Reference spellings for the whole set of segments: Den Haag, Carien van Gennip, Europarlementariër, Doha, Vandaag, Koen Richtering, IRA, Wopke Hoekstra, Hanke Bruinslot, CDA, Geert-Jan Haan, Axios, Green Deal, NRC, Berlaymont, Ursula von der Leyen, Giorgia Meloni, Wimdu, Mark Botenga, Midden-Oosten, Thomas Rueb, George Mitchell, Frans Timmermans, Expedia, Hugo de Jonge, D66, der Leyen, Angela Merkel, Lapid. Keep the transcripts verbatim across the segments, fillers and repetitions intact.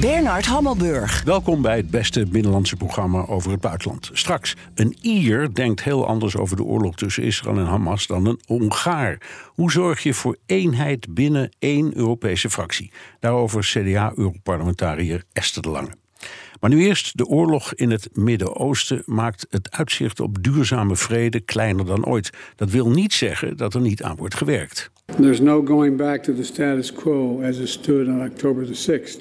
Bernard Hammelburg. Welkom bij het beste binnenlandse programma over het buitenland. Straks, een Ier denkt heel anders over de oorlog tussen Israël en Hamas dan een Hongaar. Hoe zorg je voor eenheid binnen één Europese fractie? Daarover C D A-Europarlementariër Esther de Lange. Maar nu eerst, de oorlog in het Midden-Oosten maakt het uitzicht op duurzame vrede kleiner dan ooit. Dat wil niet zeggen dat er niet aan wordt gewerkt. There's no going back to the status quo as it stood on October the sixth.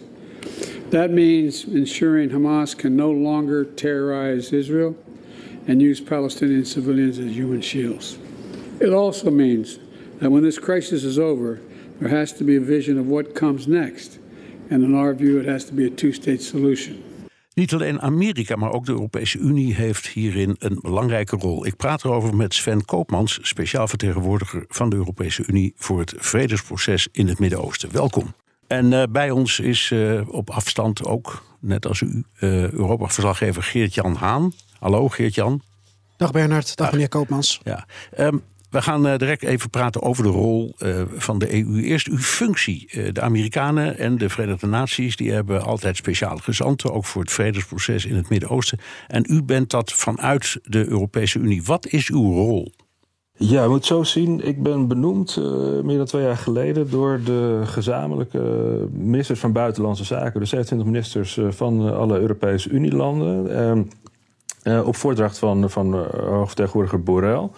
That means ensuring Hamas can no longer terrorize Israel and use Palestinian civilians as human shields. It also means that when this crisis is over, there has to be a vision of what comes next. And in our view, it has to be a two-state solution. Niet alleen Amerika, maar ook de Europese Unie heeft hierin een belangrijke rol. Ik praat erover met Sven Koopmans, speciaal vertegenwoordiger van de Europese Unie voor het vredesproces in het Midden-Oosten. Welkom. En uh, bij ons is uh, op afstand ook, net als u, uh, Europa-verslaggever Geert-Jan Haan. Hallo Geert-Jan. Dag Bernard, dag, dag. Meneer Koopmans. Ja. Um, we gaan uh, direct even praten over de rol uh, van de E U. Eerst uw functie. Uh, de Amerikanen en de Verenigde Naties die hebben altijd speciale gezanten, ook voor het vredesproces in het Midden-Oosten. En u bent dat vanuit de Europese Unie. Wat is uw rol? Ja, je moet zo zien. Ik ben benoemd uh, meer dan twee jaar geleden door de gezamenlijke ministers van Buitenlandse Zaken. De zevenentwintig ministers uh, van alle Europese Unielanden. Uh, uh, op voordracht van, van uh, hoogvertegenwoordiger Borrell.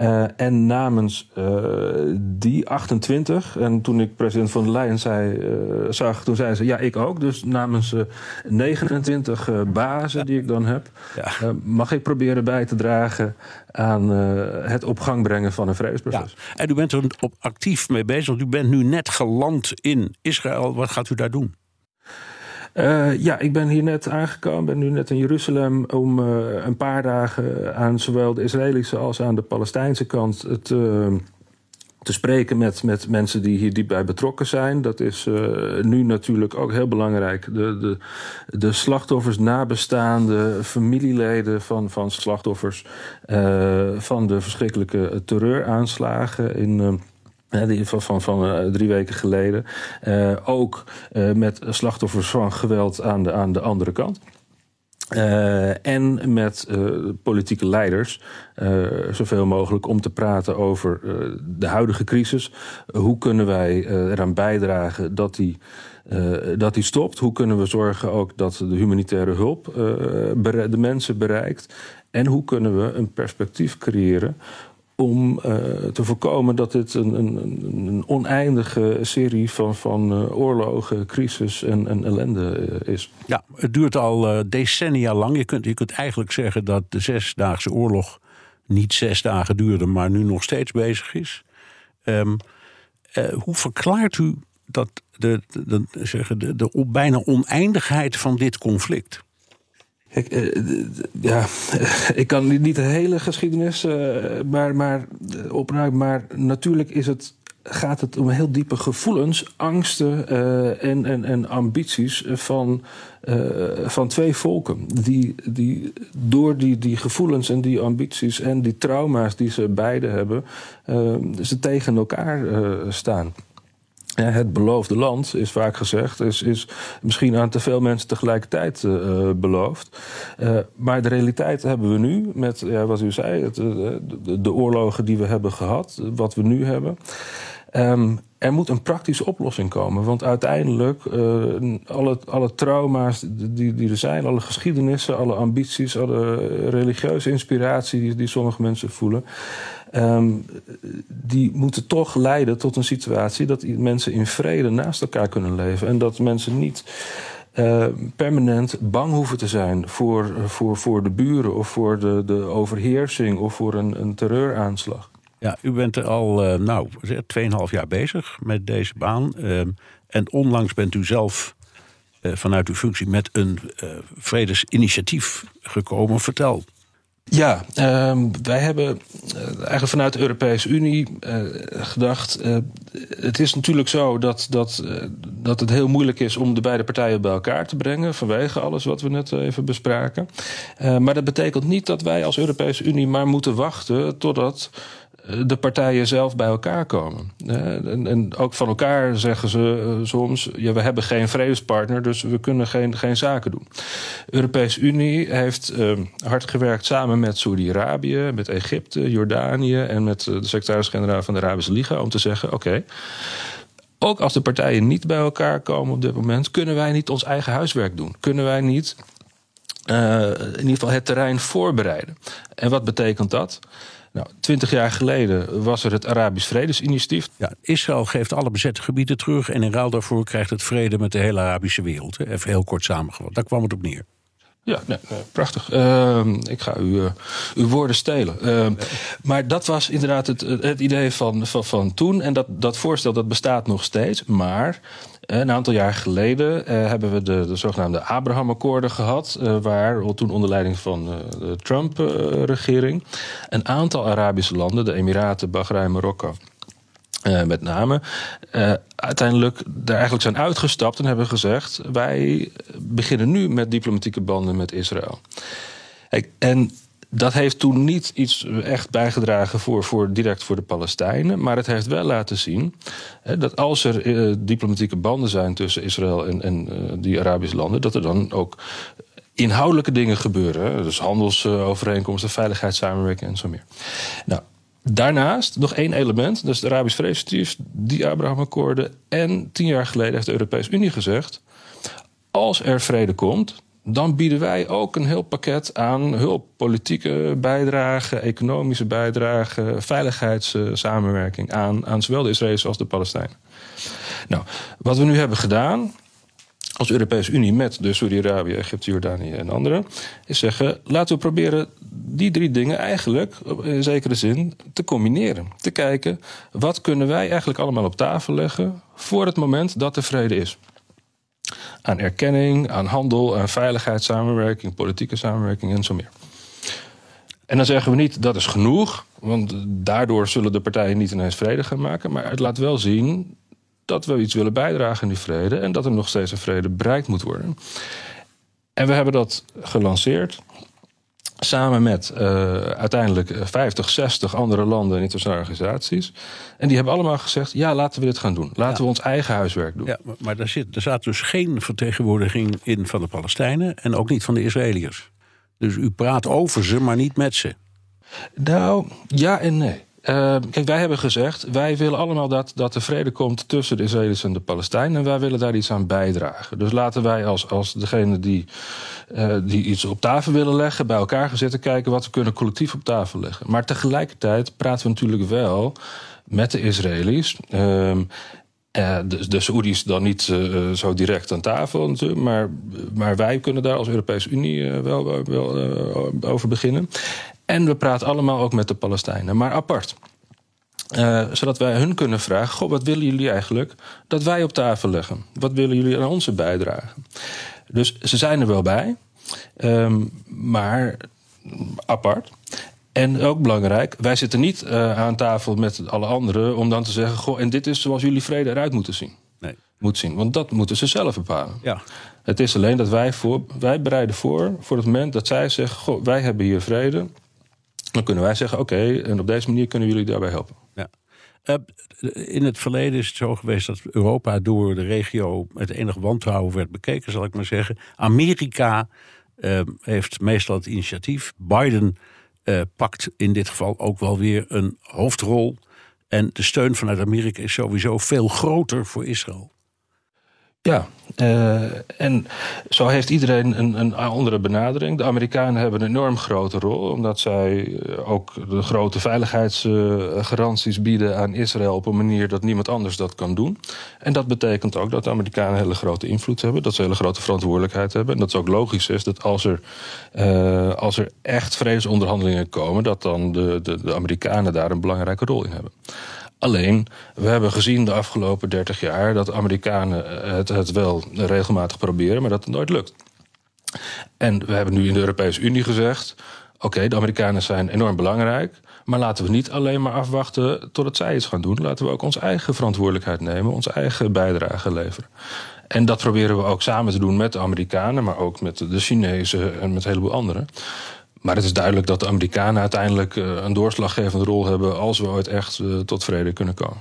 Uh, en namens uh, die achtentwintig. En toen ik president von der Leyen zei, uh, zag, toen zei ze ja, ik ook. Dus namens uh, negenentwintig uh, bazen ja. die ik dan heb, ja. uh, mag ik proberen bij te dragen aan uh, het op gang brengen van een vredesproces. Ja. En u bent er op actief mee bezig, want u bent nu net geland in Israël. Wat gaat u daar doen? Uh, ja, ik ben hier net aangekomen, ben nu net in Jeruzalem om uh, een paar dagen aan zowel de Israëlische als aan de Palestijnse kant te, uh, te spreken met, met mensen die hier diep bij betrokken zijn. Dat is uh, nu natuurlijk ook heel belangrijk. De, de, de slachtoffers, nabestaanden, familieleden van, van slachtoffers uh, van de verschrikkelijke terreuraanslagen in uh, Die van, van, van drie weken geleden. Uh, ook uh, met slachtoffers van geweld aan de, aan de andere kant. Uh, en met uh, politieke leiders uh, zoveel mogelijk om te praten over uh, de huidige crisis. Uh, hoe kunnen wij uh, eraan bijdragen dat die, uh, dat die stopt? Hoe kunnen we zorgen ook dat de humanitaire hulp uh, bere- de mensen bereikt? En hoe kunnen we een perspectief creëren om uh, te voorkomen dat dit een, een, een oneindige serie van, van uh, oorlogen, crisis en, en ellende uh, is. Ja, het duurt al uh, decennia lang. Je kunt, je kunt eigenlijk zeggen dat de Zesdaagse Oorlog niet zes dagen duurde, maar nu nog steeds bezig is. Um, uh, hoe verklaart u dat de, de, de, de, de bijna oneindigheid van dit conflict? Ik, ja, ik kan niet de hele geschiedenis, maar, maar, opruimen, maar natuurlijk is het, gaat het om heel diepe gevoelens, angsten uh, en, en, en ambities van, uh, van twee volken. Die, die door die, die gevoelens en die ambities en die trauma's die ze beide hebben, uh, ze tegen elkaar uh, staan. Ja, het beloofde land, is vaak gezegd, is, is misschien aan te veel mensen tegelijkertijd uh, beloofd. Uh, maar de realiteit hebben we nu, met ja, wat u zei, het, de, de, de oorlogen die we hebben gehad, wat we nu hebben. Um, er moet een praktische oplossing komen. Want uiteindelijk, uh, alle, alle trauma's die, die er zijn, alle geschiedenissen, alle ambities, alle religieuze inspiratie die, die sommige mensen voelen, Um, die moeten toch leiden tot een situatie dat mensen in vrede naast elkaar kunnen leven. En dat mensen niet uh, permanent bang hoeven te zijn voor, voor, voor de buren of voor de, de overheersing of voor een, een terreuraanslag. Ja, u bent er al uh, nou, tweeënhalf jaar bezig met deze baan. Uh, en onlangs bent u zelf uh, vanuit uw functie met een uh, vredesinitiatief gekomen. Vertel. Ja, uh, wij hebben uh, eigenlijk vanuit de Europese Unie uh, gedacht... Uh, het is natuurlijk zo dat, dat, uh, dat het heel moeilijk is om de beide partijen bij elkaar te brengen... vanwege alles wat we net even bespraken. Uh, maar dat betekent niet dat wij als Europese Unie maar moeten wachten totdat... de partijen zelf bij elkaar komen. En, en ook van elkaar zeggen ze soms... Ja, we hebben geen vredespartner, dus we kunnen geen, geen zaken doen. De Europese Unie heeft uh, hard gewerkt samen met Saoedi-Arabië... met Egypte, Jordanië en met de secretaris-generaal van de Arabische Liga... om te zeggen, oké... Okay, ook als de partijen niet bij elkaar komen op dit moment... kunnen wij niet ons eigen huiswerk doen. Kunnen wij niet uh, in ieder geval het terrein voorbereiden. En wat betekent dat? Nou, twintig jaar geleden was er het Arabisch Vredesinitiatief. Ja, Israël geeft alle bezette gebieden terug... en in ruil daarvoor krijgt het vrede met de hele Arabische wereld. Even heel kort samengevat. Daar kwam het op neer. Ja, nee, nee, prachtig. Uh, ik ga u, uh, uw woorden stelen. Uh, nee. Maar dat was inderdaad het, het idee van, van, van toen. En dat, dat voorstel dat bestaat nog steeds. Maar een aantal jaar geleden uh, hebben we de, de zogenaamde Abraham-akkoorden gehad. Uh, waar toen onder leiding van uh, de Trump-regering... Uh, een aantal Arabische landen, de Emiraten, Bahrein, Marokko... Uh, met name, uh, uiteindelijk daar eigenlijk zijn uitgestapt en hebben gezegd... wij beginnen nu met diplomatieke banden met Israël. En dat heeft toen niet iets echt bijgedragen voor, voor, direct voor de Palestijnen... maar het heeft wel laten zien hè, dat als er uh, diplomatieke banden zijn... tussen Israël en, en uh, die Arabische landen, dat er dan ook... inhoudelijke dingen gebeuren, hè, dus handelsovereenkomsten, veiligheidssamenwerking en zo meer. Nou... Daarnaast nog één element, dat is het Arabisch Vredesinitiatief, die Abraham-akkoorden. En tien jaar geleden heeft de Europese Unie gezegd... als er vrede komt, dan bieden wij ook een heel pakket aan hulp. Politieke bijdrage, economische bijdrage, veiligheidssamenwerking aan... aan zowel de Israëli's als de Palestijnen. Nou, wat we nu hebben gedaan... als Europese Unie met de Saudi-Arabië, Egypte, Jordanië en anderen... is zeggen, laten we proberen die drie dingen eigenlijk in zekere zin te combineren. Te kijken, wat kunnen wij eigenlijk allemaal op tafel leggen... voor het moment dat er vrede is. Aan erkenning, aan handel, aan veiligheidssamenwerking... politieke samenwerking en zo meer. En dan zeggen we niet, dat is genoeg... want daardoor zullen de partijen niet ineens vrede gaan maken... maar het laat wel zien... dat we iets willen bijdragen aan die vrede... en dat er nog steeds een vrede bereikt moet worden. En we hebben dat gelanceerd... samen met uh, uiteindelijk vijftig, zestig andere landen en internationale organisaties. En die hebben allemaal gezegd, ja, laten we dit gaan doen. Laten ja. we ons eigen huiswerk doen. Ja, maar maar daar, zit, daar zat dus geen vertegenwoordiging in van de Palestijnen... en ook niet van de Israëliërs. Dus u praat over ze, maar niet met ze. Nou, ja en nee. Uh, kijk, wij hebben gezegd, wij willen allemaal dat, dat er vrede komt tussen de Israëli's en de Palestijnen. En wij willen daar iets aan bijdragen. Dus laten wij als, als degene die, uh, die iets op tafel willen leggen, bij elkaar gaan zitten kijken wat we kunnen collectief op tafel leggen. Maar tegelijkertijd praten we natuurlijk wel met de Israëli's. Uh, Uh, de, de Saoedi's dan niet uh, zo direct aan tafel natuurlijk... maar, maar wij kunnen daar als Europese Unie uh, wel, wel uh, over beginnen. En we praten allemaal ook met de Palestijnen, maar apart. Uh, zodat wij hun kunnen vragen... Goh, wat willen jullie eigenlijk dat wij op tafel leggen? Wat willen jullie aan onze bijdragen? Dus ze zijn er wel bij, um, maar apart... En ook belangrijk, wij zitten niet uh, aan tafel met alle anderen... om dan te zeggen, goh, en dit is zoals jullie vrede eruit moeten zien. Nee. Moet zien, want dat moeten ze zelf bepalen. Ja. Het is alleen dat wij, voor, wij bereiden voor... voor het moment dat zij zeggen, goh, wij hebben hier vrede... dan kunnen wij zeggen, oké, okay, en op deze manier kunnen jullie daarbij helpen. Ja. Uh, in het verleden is het zo geweest dat Europa door de regio... met enig wantrouwen werd bekeken, zal ik maar zeggen. Amerika uh, heeft meestal het initiatief, Biden... Uh, pakt in dit geval ook wel weer een hoofdrol. En de steun vanuit Amerika is sowieso veel groter voor Israël. Ja, uh, en zo heeft iedereen een, een andere benadering. De Amerikanen hebben een enorm grote rol... omdat zij ook de grote veiligheidsgaranties bieden aan Israël... op een manier dat niemand anders dat kan doen. En dat betekent ook dat de Amerikanen hele grote invloed hebben... dat ze hele grote verantwoordelijkheid hebben. En dat het ook logisch is dat als er, uh, als er echt vredesonderhandelingen komen... dat dan de, de, de Amerikanen daar een belangrijke rol in hebben. Alleen, we hebben gezien de afgelopen dertig jaar... dat Amerikanen het, het wel regelmatig proberen, maar dat het nooit lukt. En we hebben nu in de Europese Unie gezegd... oké, okay, de Amerikanen zijn enorm belangrijk... maar laten we niet alleen maar afwachten totdat zij iets gaan doen. Laten we ook onze eigen verantwoordelijkheid nemen, onze eigen bijdrage leveren. En dat proberen we ook samen te doen met de Amerikanen... maar ook met de Chinezen en met een heleboel anderen... Maar het is duidelijk dat de Amerikanen uiteindelijk een doorslaggevende rol hebben... als we ooit echt tot vrede kunnen komen.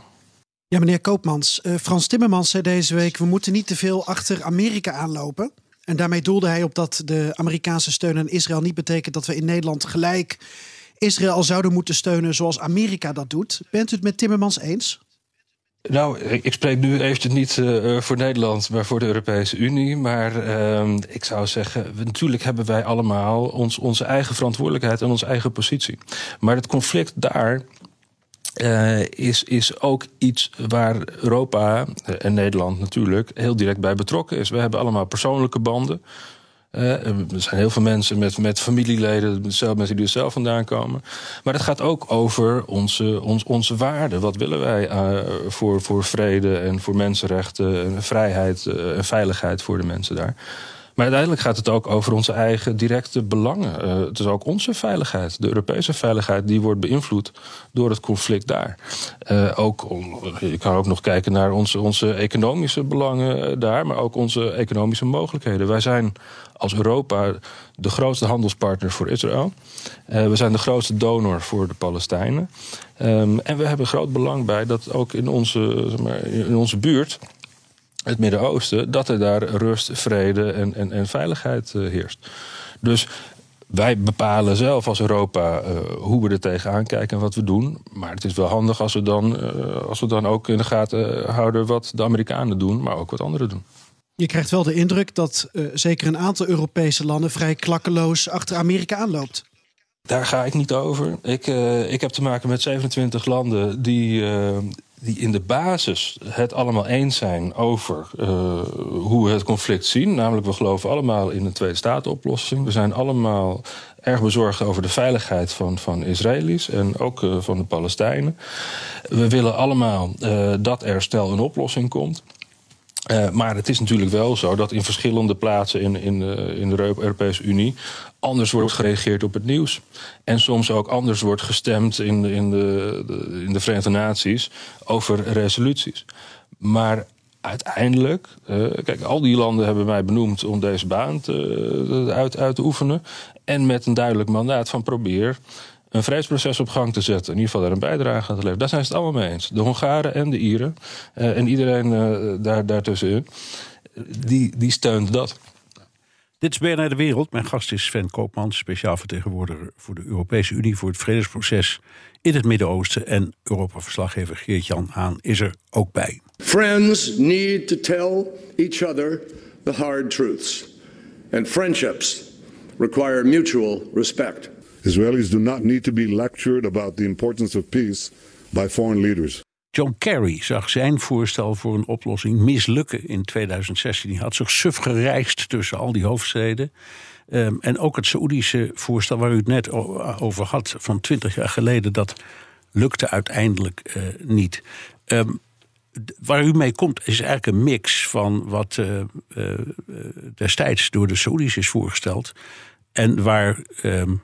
Ja, meneer Koopmans. Uh, Frans Timmermans zei deze week... we moeten niet te veel achter Amerika aanlopen. En daarmee doelde hij op dat de Amerikaanse steun aan Israël... niet betekent dat we in Nederland gelijk Israël zouden moeten steunen... zoals Amerika dat doet. Bent u het met Timmermans eens? Nou, ik spreek nu eventjes niet uh, voor Nederland, maar voor de Europese Unie. Maar uh, ik zou zeggen, natuurlijk hebben wij allemaal ons, onze eigen verantwoordelijkheid en onze eigen positie. Maar het conflict daar uh, is, is ook iets waar Europa en Nederland natuurlijk heel direct bij betrokken is. We hebben allemaal persoonlijke banden. Uh, er zijn heel veel mensen met, met familieleden, mensen die er zelf vandaan komen. Maar het gaat ook over onze, ons, onze waarden. Wat willen wij uh, voor, voor vrede en voor mensenrechten en vrijheid uh, en veiligheid voor de mensen daar. Maar uiteindelijk gaat het ook over onze eigen directe belangen. Uh, het is ook onze veiligheid. De Europese veiligheid die wordt beïnvloed door het conflict daar. Uh, ook om, je kan ook nog kijken naar onze, onze economische belangen daar... maar ook onze economische mogelijkheden. Wij zijn als Europa de grootste handelspartner voor Israël. Uh, we zijn de grootste donor voor de Palestijnen. Um, en we hebben groot belang bij dat ook in onze, zeg maar, in onze buurt... het Midden-Oosten, dat er daar rust, vrede en, en, en veiligheid uh, heerst. Dus wij bepalen zelf als Europa uh, hoe we er tegenaan kijken en wat we doen. Maar het is wel handig als we dan, uh, als we dan ook in de gaten houden wat de Amerikanen doen, maar ook wat anderen doen. Je krijgt wel de indruk dat uh, zeker een aantal Europese landen vrij klakkeloos achter Amerika aanloopt. Daar ga ik niet over. Ik, uh, ik heb te maken met zevenentwintig landen die... Uh, die in de basis het allemaal eens zijn over uh, hoe we het conflict zien. Namelijk, we geloven allemaal in een twee-staten-oplossing. We zijn allemaal erg bezorgd over de veiligheid van, van Israëli's en ook uh, van de Palestijnen. We willen allemaal uh, dat er snel een oplossing komt. Uh, maar het is natuurlijk wel zo dat in verschillende plaatsen in, in, uh, in de Europese Unie... anders wordt gereageerd op het nieuws. En soms ook anders wordt gestemd in de, in de, de, in de Verenigde Naties over resoluties. Maar uiteindelijk, uh, kijk, al die landen hebben mij benoemd om deze baan te, uh, uit, uit te oefenen. En met een duidelijk mandaat van probeer... een vredesproces op gang te zetten. In ieder geval daar een bijdrage aan te leveren. Daar zijn ze het allemaal mee eens. De Hongaren en de Ieren. Uh, en iedereen uh, daar, daartussenin. Die, die steunt dat. Dit is B N R De Wereld. Mijn gast is Sven Koopmans. Speciaal vertegenwoordiger voor de Europese Unie. Voor het vredesproces in het Midden-Oosten. En Europa-verslaggever Geert-Jan Haan is er ook bij. Friends need to tell each other the hard truths. And friendships require mutual respect. Israelis do not need to be lectured about the importance of peace by foreign leaders. John Kerry zag zijn voorstel voor een oplossing mislukken in tweeduizend zestien. Hij had zich suf gereisd tussen al die hoofdsteden. Um, en ook het Saoedische voorstel waar u het net over had van twintig jaar geleden... dat lukte uiteindelijk uh, niet. Um, Waar u mee komt is eigenlijk een mix van wat uh, uh, destijds door de Saoedi's is voorgesteld... en waar... Um,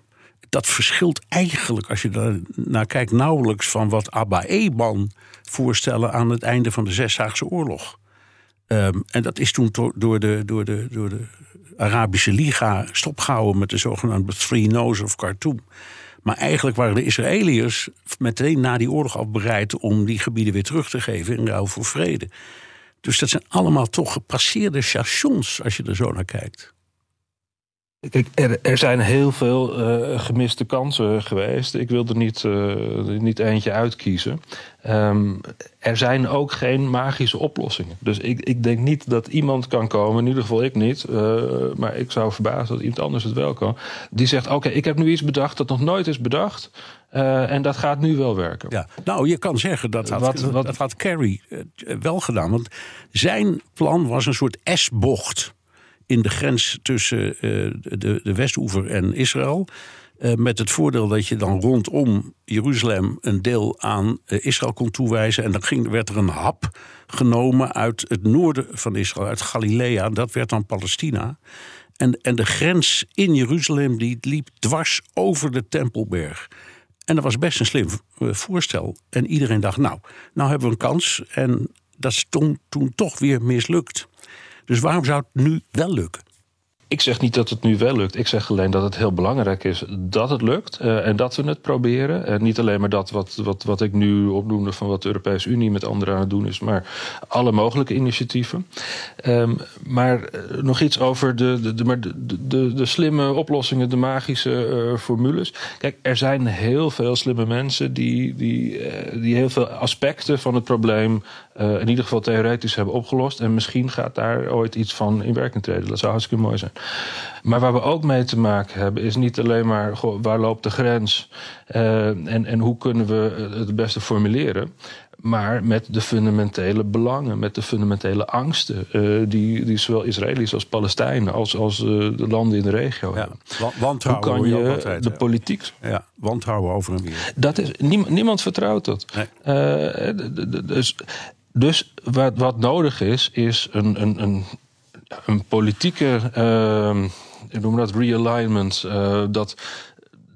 Dat verschilt eigenlijk, als je daar naar kijkt, nauwelijks van wat Abba Abbas voorstellen aan het einde van de Zesdaagse Oorlog. Um, en dat is toen to- door, de, door, de, door de Arabische Liga stopgehouden met de zogenaamde Three Noes of Khartoum. Maar eigenlijk waren de Israëliërs meteen na die oorlog al bereid om die gebieden weer terug te geven in ruil voor vrede. Dus dat zijn allemaal toch gepasseerde stations als je er zo naar kijkt. Kijk, er, er zijn heel veel uh, gemiste kansen geweest. Ik wil er niet, uh, niet eentje uitkiezen. Um, er zijn ook geen magische oplossingen. Dus ik, ik denk niet dat iemand kan komen, in ieder geval ik niet... Uh, maar ik zou verbazen dat iemand anders het wel kan... die zegt, oké, okay, ik heb nu iets bedacht dat nog nooit is bedacht... Uh, en dat gaat nu wel werken. Ja, nou, je kan zeggen dat had, wat, wat, dat had Kerry uh, wel gedaan. Want zijn plan was een soort S-bocht... in de grens tussen uh, de, de Westoever en Israël. Uh, met het voordeel dat je dan rondom Jeruzalem een deel aan uh, Israël kon toewijzen. En dan ging, werd er een hap genomen uit het noorden van Israël, uit Galilea. Dat werd dan Palestina. En, en de grens in Jeruzalem die liep dwars over de Tempelberg. En dat was best een slim voorstel. En iedereen dacht, nou, nou hebben we een kans. En dat is toen, toen toch weer mislukt. Dus waarom zou het nu wel lukken? Ik zeg niet dat het nu wel lukt. Ik zeg alleen dat het heel belangrijk is dat het lukt. Uh, en dat we het proberen. En niet alleen maar dat wat, wat, wat ik nu opnoemde van wat de Europese Unie met anderen aan het doen is. Maar alle mogelijke initiatieven. Um, maar nog iets over de, de, de, de, de, de slimme oplossingen, de magische uh, formules. Kijk, er zijn heel veel slimme mensen die, die, uh, die heel veel aspecten van het probleem Uh, in ieder geval theoretisch hebben opgelost. En misschien gaat daar ooit iets van in werking treden. Dat zou hartstikke mooi zijn. Maar waar we ook mee te maken hebben is niet alleen maar goh, waar loopt de grens uh, en, en hoe kunnen we het beste formuleren. Maar met de fundamentele belangen, met de fundamentele angsten Uh, die, die zowel Israëli's als Palestijnen, als, als uh, de landen in de regio ja, hebben. Wantrouwen hoe kan je altijd, de ja. politiek... Ja, wantrouwen over en weer. Dat is, niemand, niemand vertrouwt dat. Nee. Uh, dus... Dus wat, wat nodig is, is een, een, een, een politieke uh, ik noem dat realignment. Uh, dat,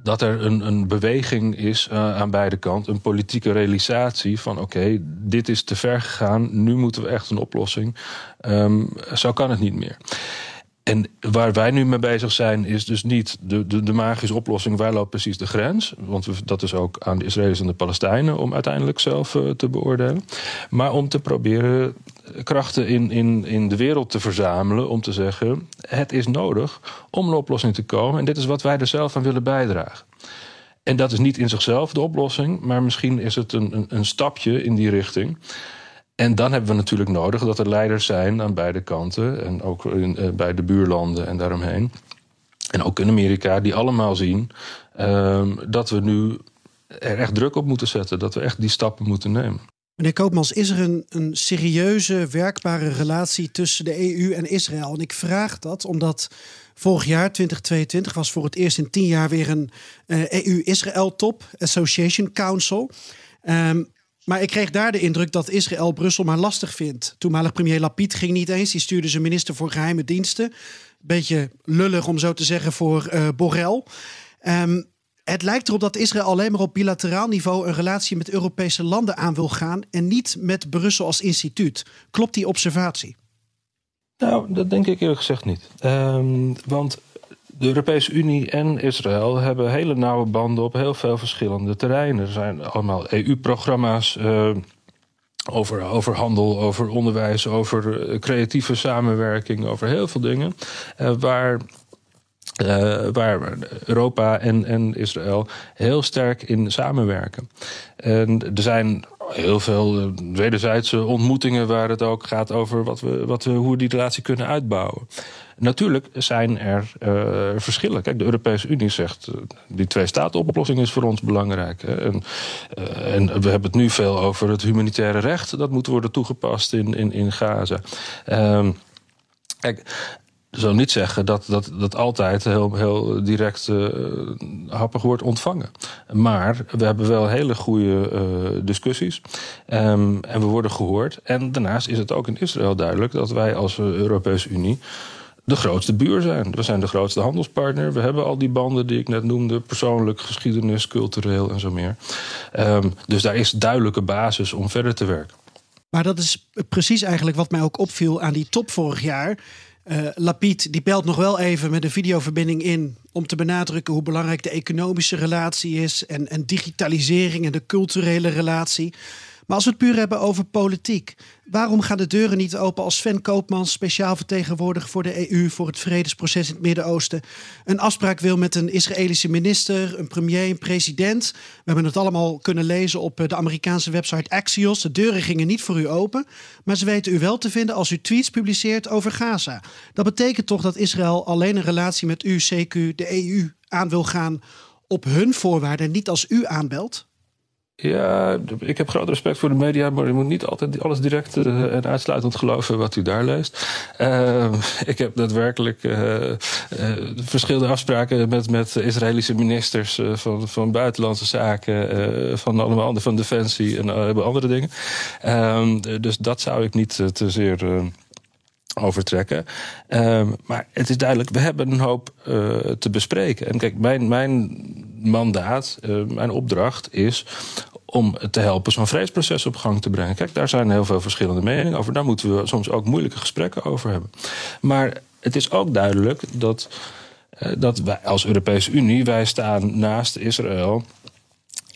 dat er een, een beweging is uh, aan beide kanten. Een politieke realisatie van oké, okay, dit is te ver gegaan. Nu moeten we echt een oplossing. Um, zo kan het niet meer. En waar wij nu mee bezig zijn is dus niet de, de, de magische oplossing. Waar loopt precies de grens? Want we, dat is ook aan de Israëli's en de Palestijnen om uiteindelijk zelf uh, te beoordelen. Maar om te proberen krachten in, in, in de wereld te verzamelen. Om te zeggen, het is nodig om een oplossing te komen. En dit is wat wij er zelf aan willen bijdragen. En dat is niet in zichzelf de oplossing. Maar misschien is het een, een, een stapje in die richting. En dan hebben we natuurlijk nodig dat er leiders zijn aan beide kanten. En ook in, uh, bij de buurlanden en daaromheen. En ook in Amerika, die allemaal zien uh, dat we nu er echt druk op moeten zetten. Dat we echt die stappen moeten nemen. Meneer Koopmans, is er een, een serieuze, werkbare relatie tussen de E U en Israël? En ik vraag dat omdat vorig jaar, tweeduizend tweeëntwintig, was voor het eerst in tien jaar weer een uh, E U-Israël-top, Association Council. Um, Maar ik kreeg daar de indruk dat Israël Brussel maar lastig vindt. Toenmalig premier Lapid ging niet eens. Die stuurde zijn minister voor geheime diensten. Beetje lullig om zo te zeggen voor uh, Borrell. Um, het lijkt erop dat Israël alleen maar op bilateraal niveau een relatie met Europese landen aan wil gaan en niet met Brussel als instituut. Klopt die observatie? Nou, dat denk ik eerlijk gezegd niet. Um, want de Europese Unie en Israël hebben hele nauwe banden op heel veel verschillende terreinen. Er zijn allemaal E U-programma's uh, over, over handel, over onderwijs, over creatieve samenwerking, over heel veel dingen. Uh, waar, uh, waar Europa en, en Israël heel sterk in samenwerken. En er zijn heel veel wederzijdse ontmoetingen waar het ook gaat over wat we, wat we, hoe we die relatie kunnen uitbouwen. Natuurlijk zijn er uh, verschillen. Kijk, de Europese Unie zegt uh, die twee-staten-oplossing is voor ons belangrijk. Hè? En, uh, en we hebben het nu veel over het humanitaire recht. Dat moet worden toegepast in, in, in Gaza. Uh, kijk, ik zou niet zeggen dat dat, dat altijd heel, heel direct uh, happig wordt ontvangen. Maar we hebben wel hele goede uh, discussies. Um, en we worden gehoord. En daarnaast is het ook in Israël duidelijk dat wij als Europese Unie de grootste buur zijn. We zijn de grootste handelspartner. We hebben al die banden die ik net noemde. Persoonlijk, geschiedenis, cultureel en zo meer. Um, dus daar is duidelijke basis om verder te werken. Maar dat is precies eigenlijk wat mij ook opviel aan die top vorig jaar. Uh, Lapid die belt nog wel even met een videoverbinding in om te benadrukken hoe belangrijk de economische relatie is en, en digitalisering en de culturele relatie. Maar als we het puur hebben over politiek, waarom gaan de deuren niet open als Sven Koopmans, speciaal vertegenwoordiger voor de E U voor het vredesproces in het Midden-Oosten, een afspraak wil met een Israëlische minister, een premier, een president? We hebben het allemaal kunnen lezen op de Amerikaanse website Axios. De deuren gingen niet voor u open, maar ze weten u wel te vinden als u tweets publiceert over Gaza. Dat betekent toch dat Israël alleen een relatie met u, C Q, de E U, aan wil gaan op hun voorwaarden, niet als u aanbelt? Ja, ik heb groot respect voor de media, maar je moet niet altijd alles direct uh, en uitsluitend geloven wat u daar leest. Uh, ik heb daadwerkelijk uh, uh, verschillende afspraken met, met Israëlische ministers uh, van, van buitenlandse zaken, uh, van allemaal andere, van defensie en uh, andere dingen. Uh, dus dat zou ik niet uh, te zeer... Uh, overtrekken. Um, maar het is duidelijk, we hebben een hoop uh, te bespreken. En kijk, mijn, mijn mandaat, uh, mijn opdracht is om te helpen zo'n vredesproces op gang te brengen. Kijk, daar zijn heel veel verschillende meningen over. Daar moeten we soms ook moeilijke gesprekken over hebben. Maar het is ook duidelijk dat, uh, dat wij als Europese Unie, wij staan naast Israël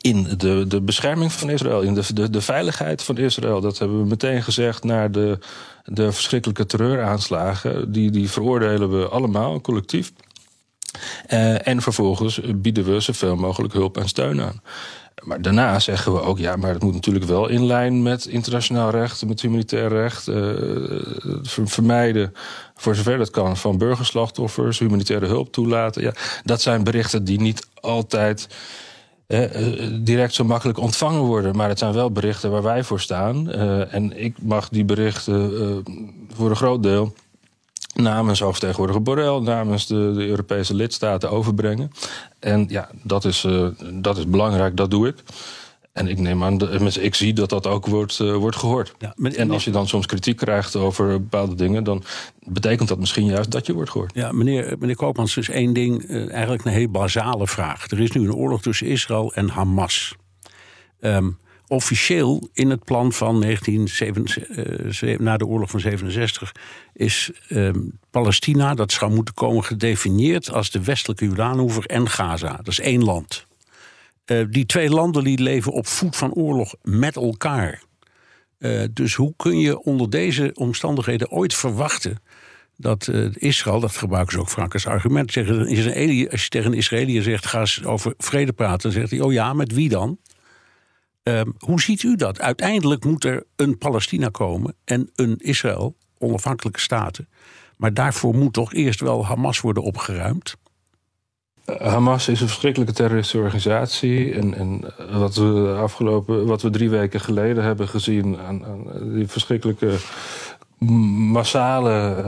in de, de bescherming van Israël, in de, de, de veiligheid van Israël. Dat hebben we meteen gezegd naar de, de verschrikkelijke terreuraanslagen. Die, die veroordelen we allemaal, collectief. Uh, en vervolgens bieden we zoveel mogelijk hulp en steun aan. Maar daarna zeggen we ook, ja, maar het moet natuurlijk wel in lijn met internationaal recht, met humanitair recht. Uh, vermijden, voor zover dat kan, van burgerslachtoffers, humanitaire hulp toelaten. Ja, dat zijn berichten die niet altijd direct zo makkelijk ontvangen worden. Maar het zijn wel berichten waar wij voor staan. Uh, en ik mag die berichten uh, voor een groot deel namens hoogvertegenwoordiger Borrell, namens de, de Europese lidstaten overbrengen. En ja, dat is, uh, dat is belangrijk, dat doe ik. En ik neem aan, ik zie dat dat ook wordt, uh, wordt gehoord. Ja, maar, en als je dan soms kritiek krijgt over bepaalde dingen, dan betekent dat misschien juist dat je wordt gehoord. Ja, meneer, meneer Koopmans, dus één ding, uh, eigenlijk een heel basale vraag. Er is nu een oorlog tussen Israël en Hamas. Um, officieel in het plan van negentien zevenenzeventig, uh, na de oorlog van zevenenzestig... is um, Palestina, dat zou moeten komen, gedefinieerd als de westelijke Jordaanoever en Gaza. Dat is één land. Uh, die twee landen die leven op voet van oorlog met elkaar. Uh, dus hoe kun je onder deze omstandigheden ooit verwachten dat uh, Israël, dat gebruiken ze ook vaak als argument, zeggen, als je tegen een Israëliër zegt, ga eens over vrede praten, dan zegt hij, oh ja, met wie dan? Uh, hoe ziet u dat? Uiteindelijk moet er een Palestina komen en een Israël, onafhankelijke staten. Maar daarvoor moet toch eerst wel Hamas worden opgeruimd? Hamas is een verschrikkelijke terroristische organisatie. En, en wat we afgelopen, wat we drie weken geleden hebben gezien aan, aan die verschrikkelijke massale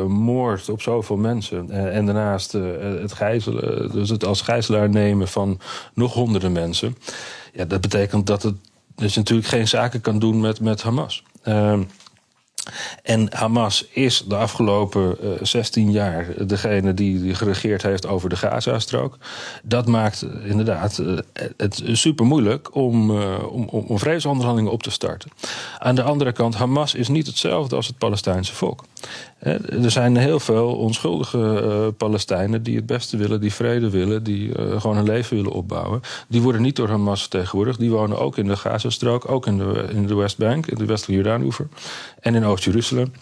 uh, moord op zoveel mensen. Uh, en daarnaast uh, het gijzelen, dus het als gijzelaar nemen van nog honderden mensen. Ja, dat betekent dat het dus natuurlijk geen zaken kan doen met, met Hamas. Uh, En Hamas is de afgelopen uh, zestien jaar degene die, die geregeerd heeft over de Gaza-strook. Dat maakt inderdaad uh, het super moeilijk om, uh, om, om vredesonderhandelingen op te starten. Aan de andere kant, Hamas is niet hetzelfde als het Palestijnse volk. He, er zijn heel veel onschuldige uh, Palestijnen die het beste willen, die vrede willen, die uh, gewoon hun leven willen opbouwen. Die worden niet door Hamas vertegenwoordigd. Die wonen ook in de Gazastrook, ook in de, in de Westbank, in de westelijke Jordaanoever en in Oost-Jeruzalem.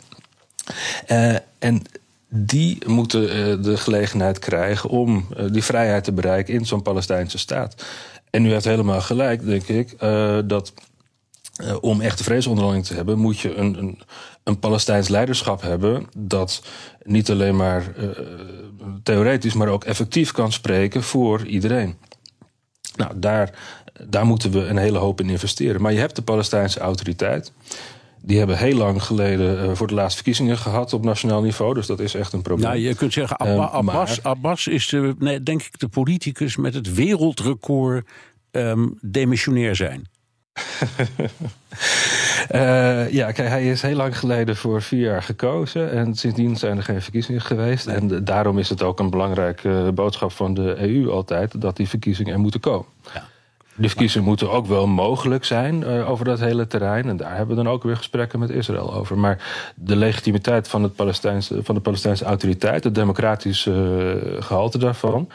Uh, en die moeten uh, de gelegenheid krijgen om uh, die vrijheid te bereiken in zo'n Palestijnse staat. En u heeft helemaal gelijk, denk ik, uh, dat Uh, om echte vredesonderhandeling te hebben, moet je een, een, een Palestijns leiderschap hebben dat niet alleen maar uh, theoretisch, maar ook effectief kan spreken voor iedereen. Nou, daar, daar moeten we een hele hoop in investeren. Maar je hebt de Palestijnse autoriteit. Die hebben heel lang geleden uh, voor de laatste verkiezingen gehad op nationaal niveau. Dus dat is echt een probleem. Nou, je kunt zeggen, Abba, uh, Abbas, maar... Abbas is de, nee, denk ik de politicus met het wereldrecord um, demissionair zijn. uh, ja, kijk, hij is heel lang geleden voor vier jaar gekozen. En sindsdien zijn er geen verkiezingen geweest. En de, daarom is het ook een belangrijke boodschap van de E U altijd dat die verkiezingen er moeten komen. Ja. Die verkiezingen moeten ook wel mogelijk zijn uh, over dat hele terrein. En daar hebben we dan ook weer gesprekken met Israël over. Maar de legitimiteit van, het Palestijnse, van de Palestijnse autoriteit, het democratische uh, gehalte daarvan,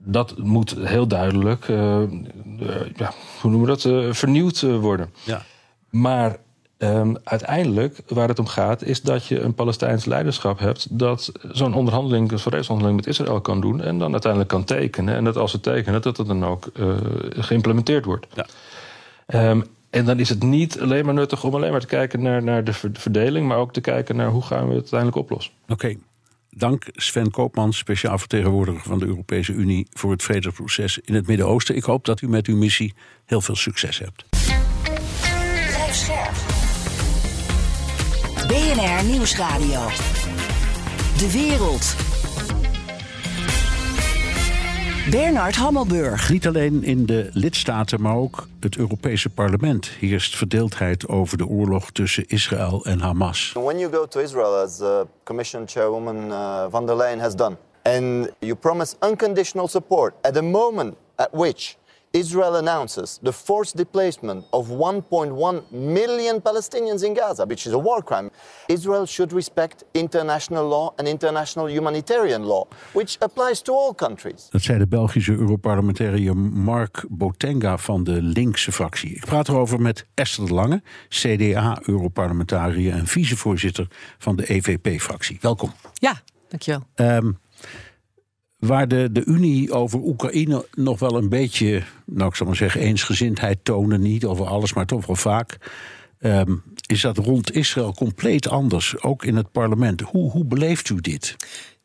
dat moet heel duidelijk, uh, uh, ja, hoe noemen we dat, uh, vernieuwd uh, worden. Ja. Maar um, uiteindelijk, waar het om gaat, is dat je een Palestijns leiderschap hebt dat zo'n onderhandeling, zo'n vredesonderhandeling met Israël kan doen en dan uiteindelijk kan tekenen. En dat als ze tekenen, dat dat dan ook uh, geïmplementeerd wordt. Ja. Um, en dan is het niet alleen maar nuttig om alleen maar te kijken naar, naar de verdeling, maar ook te kijken naar hoe gaan we het uiteindelijk oplossen. Oké. Okay. Dank Sven Koopmans, speciaal vertegenwoordiger van de Europese Unie voor het vredesproces in het Midden-Oosten. Ik hoop dat u met uw missie heel veel succes hebt. Blijf scherp. B N R Nieuwsradio. De Wereld. Bernard Hammelburg. Niet alleen in de lidstaten, maar ook het Europese parlement heerst verdeeldheid over de oorlog tussen Israël en Hamas. When you go to Israel, as uh, Commission Chairwoman uh, van der Leyen has done, and you promise unconditional support at the moment at which Israel announces the forced displacement of one point one million Palestinians in Gaza, which is a war crime. Israel should respect international law and international humanitarian law, which applies to all countries. Dat zei de Belgische Europarlementariër Mark Botenga van de linkse fractie. Ik praat erover met Esther de Lange, C D A Europarlementariër en vicevoorzitter van de E V P-fractie. Welkom. Ja, dankjewel. Um, Waar de, de Unie over Oekraïne nog wel een beetje, nou ik zal maar zeggen, eensgezindheid tonen. Niet over alles, maar toch wel vaak. Um, is dat rond Israël compleet anders, ook in het parlement. Hoe, hoe beleeft u dit?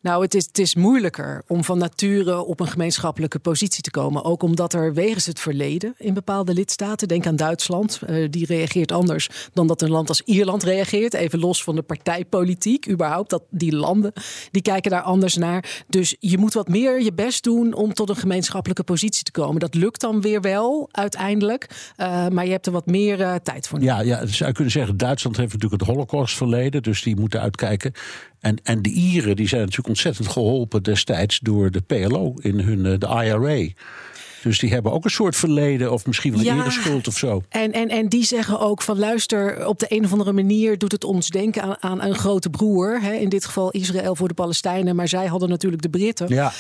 Nou, het is, het is moeilijker om van nature op een gemeenschappelijke positie te komen. Ook omdat er wegens het verleden in bepaalde lidstaten, denk aan Duitsland, uh, die reageert anders dan dat een land als Ierland reageert. Even los van de partijpolitiek, überhaupt, dat die landen, die kijken daar anders naar. Dus je moet wat meer je best doen om tot een gemeenschappelijke positie te komen. Dat lukt dan weer wel, uiteindelijk. Uh, maar je hebt er wat meer uh, tijd voor. Ja, ja, dus zou je kunnen zeggen, Duitsland heeft natuurlijk het Holocaustverleden, dus die moeten uitkijken. En, en de Ieren, die zijn natuurlijk ontzettend geholpen destijds door de P L O in hun de I R A. Dus die hebben ook een soort verleden of misschien wel ja, eerder schuld of zo. En, en, en die zeggen ook van luister, op de een of andere manier doet het ons denken aan, aan een grote broer. Hè, in dit geval Israël voor de Palestijnen, maar zij hadden natuurlijk de Britten. Ja.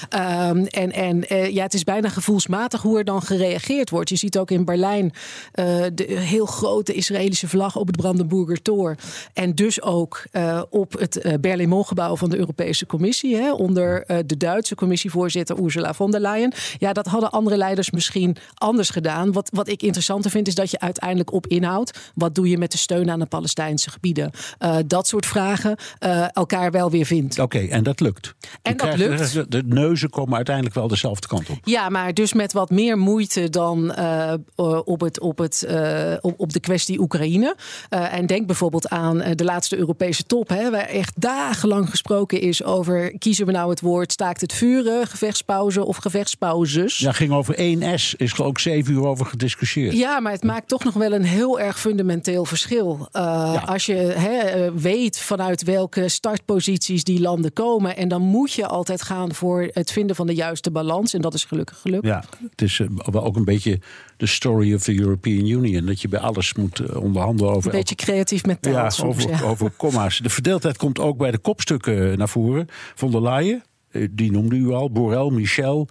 Um, en en uh, ja, het is bijna gevoelsmatig hoe er dan gereageerd wordt. Je ziet ook in Berlijn uh, de heel grote Israëlische vlag op het Brandenburger Tor. En dus ook uh, op het uh, Berlaymont-gebouw van de Europese Commissie. Hè, onder uh, de Duitse commissievoorzitter Ursula von der Leyen. Ja, dat hadden andere leiders misschien anders gedaan. Wat, wat ik interessanter vind is dat je uiteindelijk op inhoud, wat doe je met de steun aan de Palestijnse gebieden? Uh, dat soort vragen uh, elkaar wel weer vindt. Oké, okay, en dat lukt. En je dat krijgt, lukt. De neuzen komen uiteindelijk wel dezelfde kant op. Ja, maar dus met wat meer moeite dan uh, op, het, op, het, uh, op, op de kwestie Oekraïne. Uh, en denk bijvoorbeeld aan de laatste Europese top, hè, waar echt dagenlang gesproken is over kiezen we nou het woord staakt het vuren, gevechtspauze of gevechtspauzes. Ja, ging over één S is er ook zeven uur over gediscussieerd. Ja, maar het maakt toch nog wel een heel erg fundamenteel verschil. Uh, ja. Als je he, weet vanuit welke startposities die landen komen. En dan moet je altijd gaan voor het vinden van de juiste balans. En dat is gelukkig gelukt. Ja, het is uh, ook een beetje de story of the European Union. Dat je bij alles moet uh, onderhandelen over. Een beetje elke... creatief met taal ja, soms. Over, ja. over comma's. De verdeeldheid komt ook bij de kopstukken naar voren. Von der Leyen, die noemde u al. Borrell, Michel.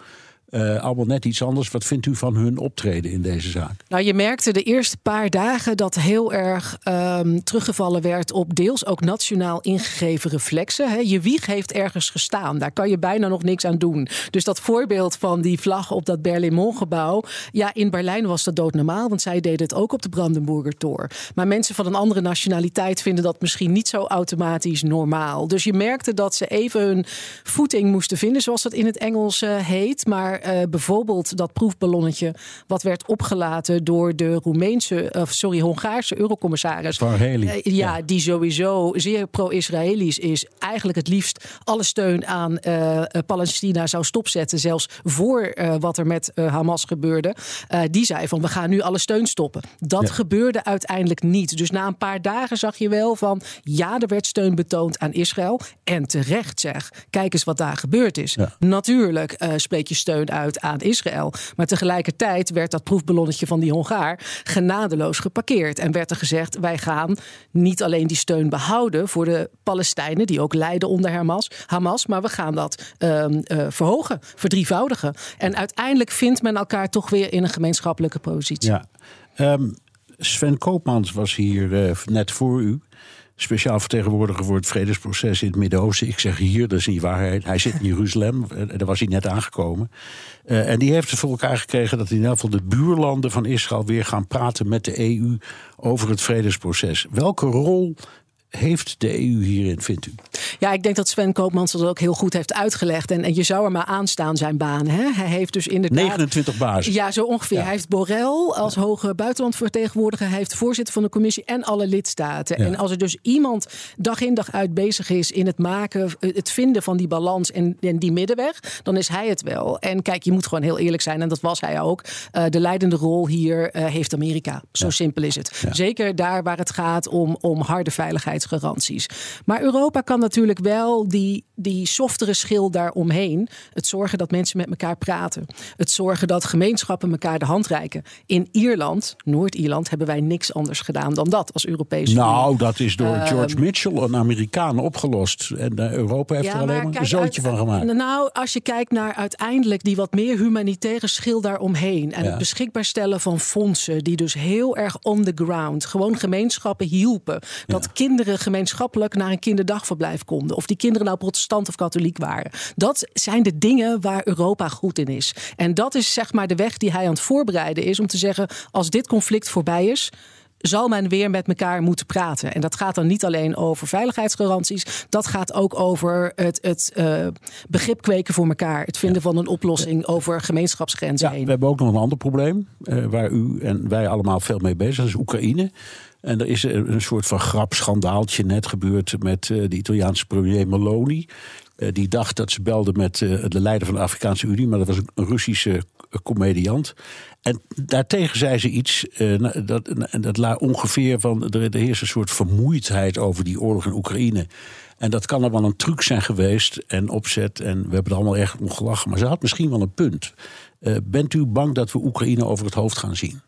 Uh, allemaal net iets anders. Wat vindt u van hun optreden in deze zaak? Nou, je merkte de eerste paar dagen dat heel erg um, teruggevallen werd op deels ook nationaal ingegeven reflexen. Hè. Je wieg heeft ergens gestaan. Daar kan je bijna nog niks aan doen. Dus dat voorbeeld van die vlag op dat Berlaymont-gebouw. Ja, in Berlijn was dat doodnormaal, want zij deden het ook op de Brandenburger Tor. Maar mensen van een andere nationaliteit vinden dat misschien niet zo automatisch normaal. Dus je merkte dat ze even hun voeting moesten vinden, zoals dat in het Engels uh, heet. Maar Uh, bijvoorbeeld dat proefballonnetje wat werd opgelaten door de Roemeense, uh, sorry, Hongaarse Eurocommissaris. Uh, ja, ja, die sowieso zeer pro-Israëlisch is. Eigenlijk het liefst alle steun aan uh, Palestina zou stopzetten. Zelfs voor uh, wat er met uh, Hamas gebeurde. Uh, die zei van we gaan nu alle steun stoppen. Dat ja. gebeurde uiteindelijk niet. Dus na een paar dagen zag je wel van ja, er werd steun betoond aan Israël. En terecht zeg. Kijk eens wat daar gebeurd is. Ja. Natuurlijk uh, spreek je steun uit aan Israël. Maar tegelijkertijd werd dat proefballonnetje van die Hongaar genadeloos geparkeerd. En werd er gezegd, wij gaan niet alleen die steun behouden voor de Palestijnen, die ook lijden onder Hamas, Hamas maar we gaan dat um, uh, verhogen, verdrievoudigen. En uiteindelijk vindt men elkaar toch weer in een gemeenschappelijke positie. Ja. Um, Sven Koopmans was hier uh, net voor u. Speciaal vertegenwoordiger voor het vredesproces in het Midden-Oosten. Ik zeg hier, dat is niet waar. Hij, hij zit in Jeruzalem, daar was hij net aangekomen. Uh, en die heeft het voor elkaar gekregen dat in ieder geval de buurlanden van Israël weer gaan praten met de E U over het vredesproces. Welke rol heeft de E U hierin, vindt u? Ja, ik denk dat Sven Koopmans dat ook heel goed heeft uitgelegd. En, en je zou er maar aan staan, zijn baan. Hè? Hij heeft dus inderdaad... negenentwintig bazen. Ja, zo ongeveer. Ja. Hij heeft Borrell als hoge buitenlandvertegenwoordiger. Hij heeft voorzitter van de commissie en alle lidstaten. Ja. En als er dus iemand dag in dag uit bezig is in het maken, het vinden van die balans en, en die middenweg, dan is hij het wel. En kijk, je moet gewoon heel eerlijk zijn. En dat was hij ook. Uh, de leidende rol hier uh, heeft Amerika. Zo ja. simpel is het. Ja. Zeker daar waar het gaat om, om harde veiligheidsgaranties. Maar Europa kan natuurlijk wel die, die softere schil daaromheen. Het zorgen dat mensen met elkaar praten. Het zorgen dat gemeenschappen elkaar de hand reiken. In Ierland, Noord-Ierland, hebben wij niks anders gedaan dan dat als Europese Unie. Nou, dat is door uh, George Mitchell, een Amerikaan, opgelost. En uh, Europa heeft ja, er alleen maar, maar kijk, een zootje uit, van gemaakt. Nou, als je kijkt naar uiteindelijk die wat meer humanitaire schil daaromheen. En ja. het beschikbaar stellen van fondsen die dus heel erg on the ground gewoon gemeenschappen hielpen. Dat ja. kinderen gemeenschappelijk naar een kinderdagverblijf konden. Of die kinderen nou protestant of katholiek waren. Dat zijn de dingen waar Europa goed in is. En dat is zeg maar de weg die hij aan het voorbereiden is om te zeggen, als dit conflict voorbij is, zal men weer met elkaar moeten praten. En dat gaat dan niet alleen over veiligheidsgaranties. Dat gaat ook over het, het uh, begrip kweken voor elkaar. Het vinden ja. van een oplossing over gemeenschapsgrenzen ja, heen. We hebben ook nog een ander probleem. Uh, waar u en wij allemaal veel mee bezig zijn. Dat is Oekraïne. En er is een soort van grapschandaaltje net gebeurd met uh, de Italiaanse premier Meloni. Uh, die dacht dat ze belde met uh, de leider van de Afrikaanse Unie. Maar dat was een Russische comediant. En daartegen zei ze iets, uh, dat, dat ongeveer van, er, er heerst een soort vermoeidheid over die oorlog in Oekraïne. En dat kan allemaal een truc zijn geweest en opzet. En we hebben er allemaal erg om gelachen. Maar ze had misschien wel een punt. Uh, bent u bang dat we Oekraïne over het hoofd gaan zien?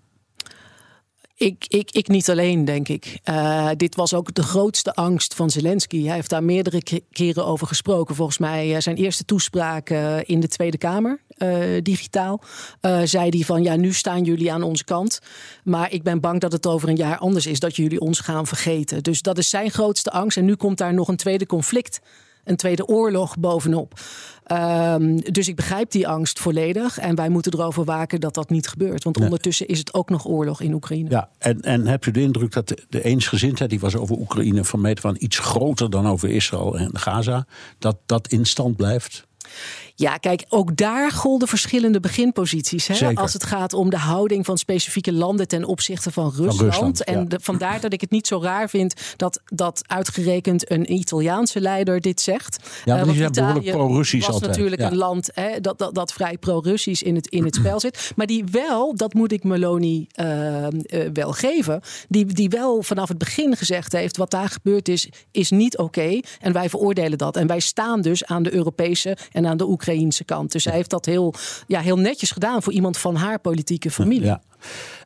Ik, ik, ik niet alleen, denk ik. Uh, dit was ook de grootste angst van Zelensky. Hij heeft daar meerdere k- keren over gesproken. Volgens mij uh, zijn eerste toespraak uh, in de Tweede Kamer, uh, digitaal. Uh, zei hij van, ja, nu staan jullie aan onze kant. Maar ik ben bang dat het over een jaar anders is. Dat jullie ons gaan vergeten. Dus dat is zijn grootste angst. En nu komt daar nog een tweede conflict. Een tweede oorlog bovenop. Um, dus ik begrijp die angst volledig. En wij moeten erover waken dat dat niet gebeurt. Want nee. ondertussen is het ook nog oorlog in Oekraïne. Ja, en, en hebt u de indruk dat de, de eensgezindheid die was over Oekraïne van meet van iets groter dan over Israël en Gaza, dat dat in stand blijft? Ja, kijk, ook daar golden verschillende beginposities. Hè? Als het gaat om de houding van specifieke landen ten opzichte van Rusland. Van Rusland en ja. de, vandaar dat ik het niet zo raar vind dat, dat uitgerekend een Italiaanse leider dit zegt. Ja, maar die uh, want zijn behoorlijk pro-Russisch altijd. Natuurlijk ja. een land hè, dat, dat, dat vrij pro-Russisch in het, in het spel zit. Maar die wel, dat moet ik Meloni uh, uh, wel geven, die, die wel vanaf het begin gezegd heeft, wat daar gebeurd is, is niet oké. Okay, en wij veroordelen dat. En wij staan dus aan de Europese en aan de Oekraïne. Oekraïense kant. Dus hij heeft dat heel, ja, heel netjes gedaan voor iemand van haar politieke familie.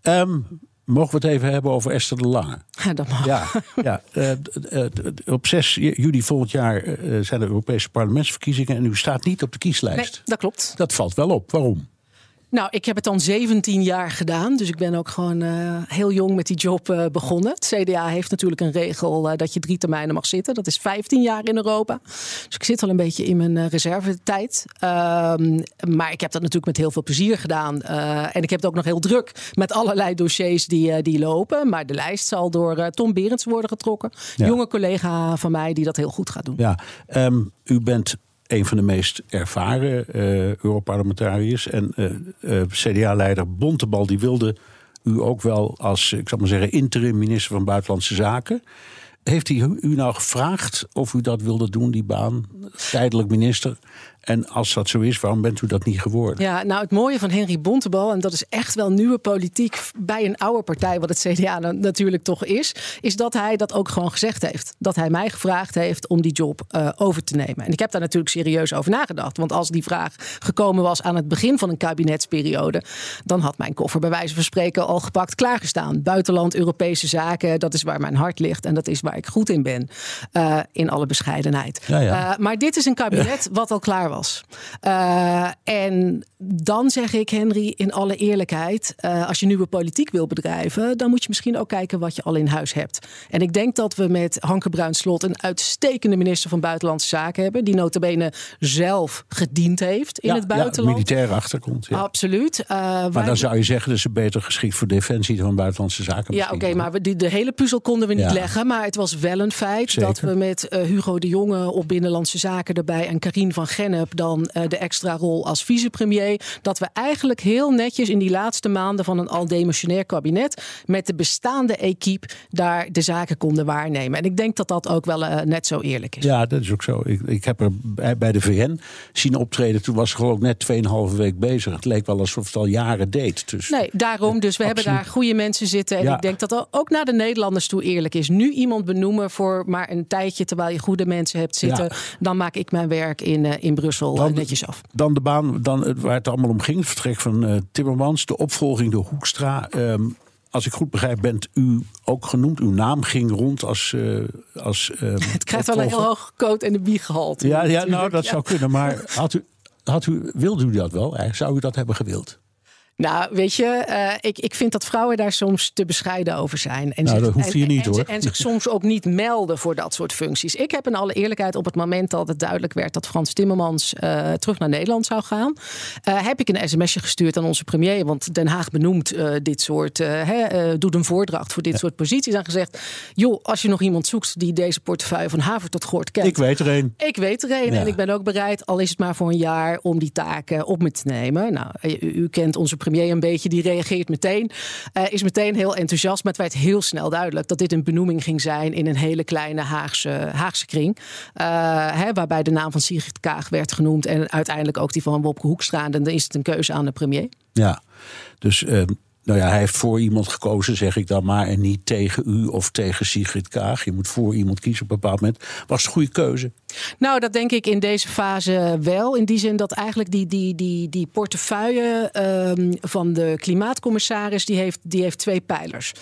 Ja. Um, mogen we het even hebben over Esther de Lange? Ja, dat mag. Ja, ja. Uh, uh, op zes juli volgend jaar uh, zijn de Europese parlementsverkiezingen en u staat niet op de kieslijst. Nee, dat klopt. Dat valt wel op. Waarom? Nou, ik heb het dan zeventien jaar gedaan. Dus ik ben ook gewoon uh, heel jong met die job uh, begonnen. Het C D A heeft natuurlijk een regel uh, dat je drie termijnen mag zitten. Dat is vijftien jaar in Europa. Dus ik zit al een beetje in mijn uh, reservetijd. Uh, maar ik heb dat natuurlijk met heel veel plezier gedaan. Uh, en ik heb het ook nog heel druk met allerlei dossiers die, uh, die lopen. Maar de lijst zal door uh, Tom Berends worden getrokken. Ja. Jonge collega van mij die dat heel goed gaat doen. Ja, um, u bent een van de meest ervaren uh, Europarlementariërs. En uh, uh, C D A-leider Bontenbal die wilde u ook wel als, ik zal maar zeggen, interim minister van Buitenlandse Zaken. Heeft hij u nou gevraagd of u dat wilde doen, die baan, tijdelijk minister? En als dat zo is, waarom bent u dat niet geworden? Ja, nou het mooie van Henri Bontenbal, en dat is echt wel nieuwe politiek bij een oude partij, wat het C D A natuurlijk toch is, is dat hij dat ook gewoon gezegd heeft. Dat hij mij gevraagd heeft om die job uh, over te nemen. En ik heb daar natuurlijk serieus over nagedacht. Want als die vraag gekomen was aan het begin van een kabinetsperiode, dan had mijn koffer bij wijze van spreken al gepakt, klaargestaan. Buitenland, Europese zaken, dat is waar mijn hart ligt en dat is waar ik goed in ben. Uh, in alle bescheidenheid. Ja, ja. Uh, maar dit is een kabinet wat al klaar was. was. Uh, en dan zeg ik, Henri, in alle eerlijkheid, uh, als je nieuwe politiek wil bedrijven, dan moet je misschien ook kijken wat je al in huis hebt. En ik denk dat we met Hanke Bruinslot een uitstekende minister van Buitenlandse Zaken hebben, die nota bene zelf gediend heeft in ja, het buitenland. Ja, militaire achtergrond. Ja. Absoluut. Uh, maar dan we... zou je zeggen dat ze beter geschikt voor defensie dan Buitenlandse Zaken. Ja, oké, okay, maar we, die, de hele puzzel konden we niet ja. leggen, maar het was wel een feit. Zeker. Dat we met uh, Hugo de Jonge op Binnenlandse Zaken erbij en Carien van Gennip dan uh, de extra rol als vicepremier, dat we eigenlijk heel netjes in die laatste maanden van een al demissionair kabinet met de bestaande equipe daar de zaken konden waarnemen. En ik denk dat dat ook wel uh, net zo eerlijk is. Ja, dat is ook zo. Ik, ik heb er bij de V N zien optreden. Toen was ik geloof ik net tweeënhalve week bezig. Het leek wel alsof het al jaren deed. Dus nee, daarom. Dus we absoluut. Hebben daar goede mensen zitten. En ja. ik denk dat dat ook naar de Nederlanders toe eerlijk is. Nu iemand benoemen voor maar een tijdje terwijl je goede mensen hebt zitten. Ja. Dan maak ik mijn werk in, uh, in Brussel dan, netjes af. Dan de baan dan, waar het allemaal om ging. Het vertrek van uh, Timmermans. De opvolging door Hoekstra. Um, Als ik goed begrijp, bent u ook genoemd. Uw naam ging rond als... Uh, als uh, het krijgt wel een heel hoog coat en de biegehalte. Ja, ja, nou, dat ja. zou kunnen. Maar had u, had u, wilde u dat wel? Eigenlijk? Zou u dat hebben gewild? Nou, weet je, uh, ik, ik vind dat vrouwen daar soms te bescheiden over zijn. En nou, zich, dat hoeft hier en, niet, en, hoor. En zich soms ook niet melden voor dat soort functies. Ik heb in alle eerlijkheid op het moment dat het duidelijk werd dat Frans Timmermans uh, terug naar Nederland zou gaan, Uh, heb ik een sms'je gestuurd aan onze premier. Want Den Haag benoemt uh, dit soort, uh, he, uh, doet een voordracht voor dit ja. soort posities. En gezegd, joh, als je nog iemand zoekt die deze portefeuille van haver tot gort kent. Ik weet er een. Ik weet er een. Ja. En ik ben ook bereid, al is het maar voor een jaar, om die taken op me te nemen. Nou, u, u kent onze premier. Premier een beetje, die reageert meteen. Uh, is meteen heel enthousiast, maar het werd heel snel duidelijk dat dit een benoeming ging zijn in een hele kleine Haagse, Haagse kring. Uh, hè, waarbij de naam van Sigrid Kaag werd genoemd en uiteindelijk ook die van Wopke Hoekstra. En dan is het een keuze aan de premier. Ja, dus uh, nou ja, hij heeft voor iemand gekozen, zeg ik dan maar, en niet tegen u of tegen Sigrid Kaag. Je moet voor iemand kiezen op een bepaald moment. Was het een goede keuze? Nou, dat denk ik in deze fase wel. In die zin dat eigenlijk die, die, die, die portefeuille um, van de klimaatcommissaris, die heeft, die heeft twee pijlers.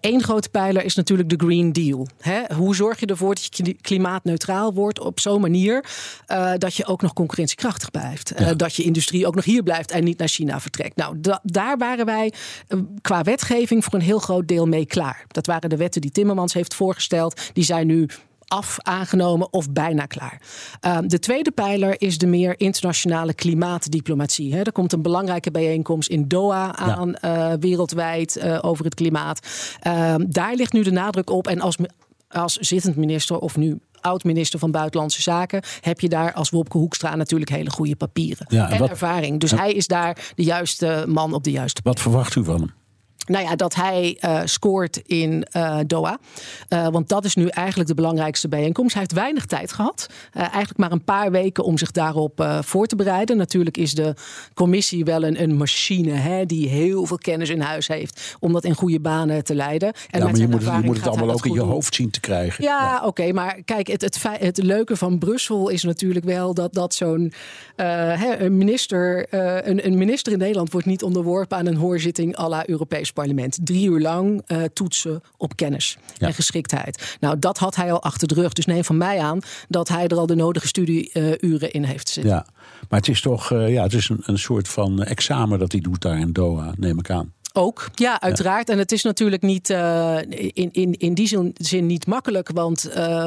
Eén uh, grote pijler is natuurlijk de Green Deal. Hè? Hoe zorg je ervoor dat je klimaatneutraal wordt op zo'n manier uh, dat je ook nog concurrentiekrachtig blijft. Ja. Uh, dat je industrie ook nog hier blijft en niet naar China vertrekt. Nou, da- daar waren wij uh, qua wetgeving voor een heel groot deel mee klaar. Dat waren de wetten die Timmermans heeft voorgesteld. Die zijn nu af, aangenomen of bijna klaar. Uh, de tweede pijler is de meer internationale klimaatdiplomatie. Hè. Er komt een belangrijke bijeenkomst in Doha aan, ja. uh, wereldwijd uh, over het klimaat. Uh, daar ligt nu de nadruk op. En als, als zittend minister of nu oud-minister van Buitenlandse Zaken heb je daar als Wopke Hoekstra natuurlijk hele goede papieren. Ja, en en wat, ervaring. Dus en hij is daar de juiste man op de juiste plek. Wat verwacht u van hem? Nou ja, dat hij uh, scoort in uh, Doha. Uh, want dat is nu eigenlijk de belangrijkste bijeenkomst. Hij heeft weinig tijd gehad. Uh, eigenlijk maar een paar weken om zich daarop uh, voor te bereiden. Natuurlijk is de commissie wel een, een machine, hè, die heel veel kennis in huis heeft om dat in goede banen te leiden. En ja, maar je moet, je moet het allemaal ook in je hoofd zien te krijgen. Ja, ja. oké. Okay, maar kijk, het, het, het, het leuke van Brussel is natuurlijk wel dat, dat zo'n uh, hè, een, minister, uh, een, een minister in Nederland wordt niet onderworpen aan een hoorzitting à la Europees Parlement. Drie uur lang uh, toetsen op kennis ja. en geschiktheid. Nou, dat had hij al achter de rug. Dus neem van mij aan dat hij er al de nodige studieuren uh, in heeft zitten. Ja, maar het is toch uh, ja, het is een, een soort van examen dat hij doet daar in Doha, neem ik aan. Ook, ja, uiteraard. Ja. En het is natuurlijk niet uh, in, in, in die zin niet makkelijk. Want uh,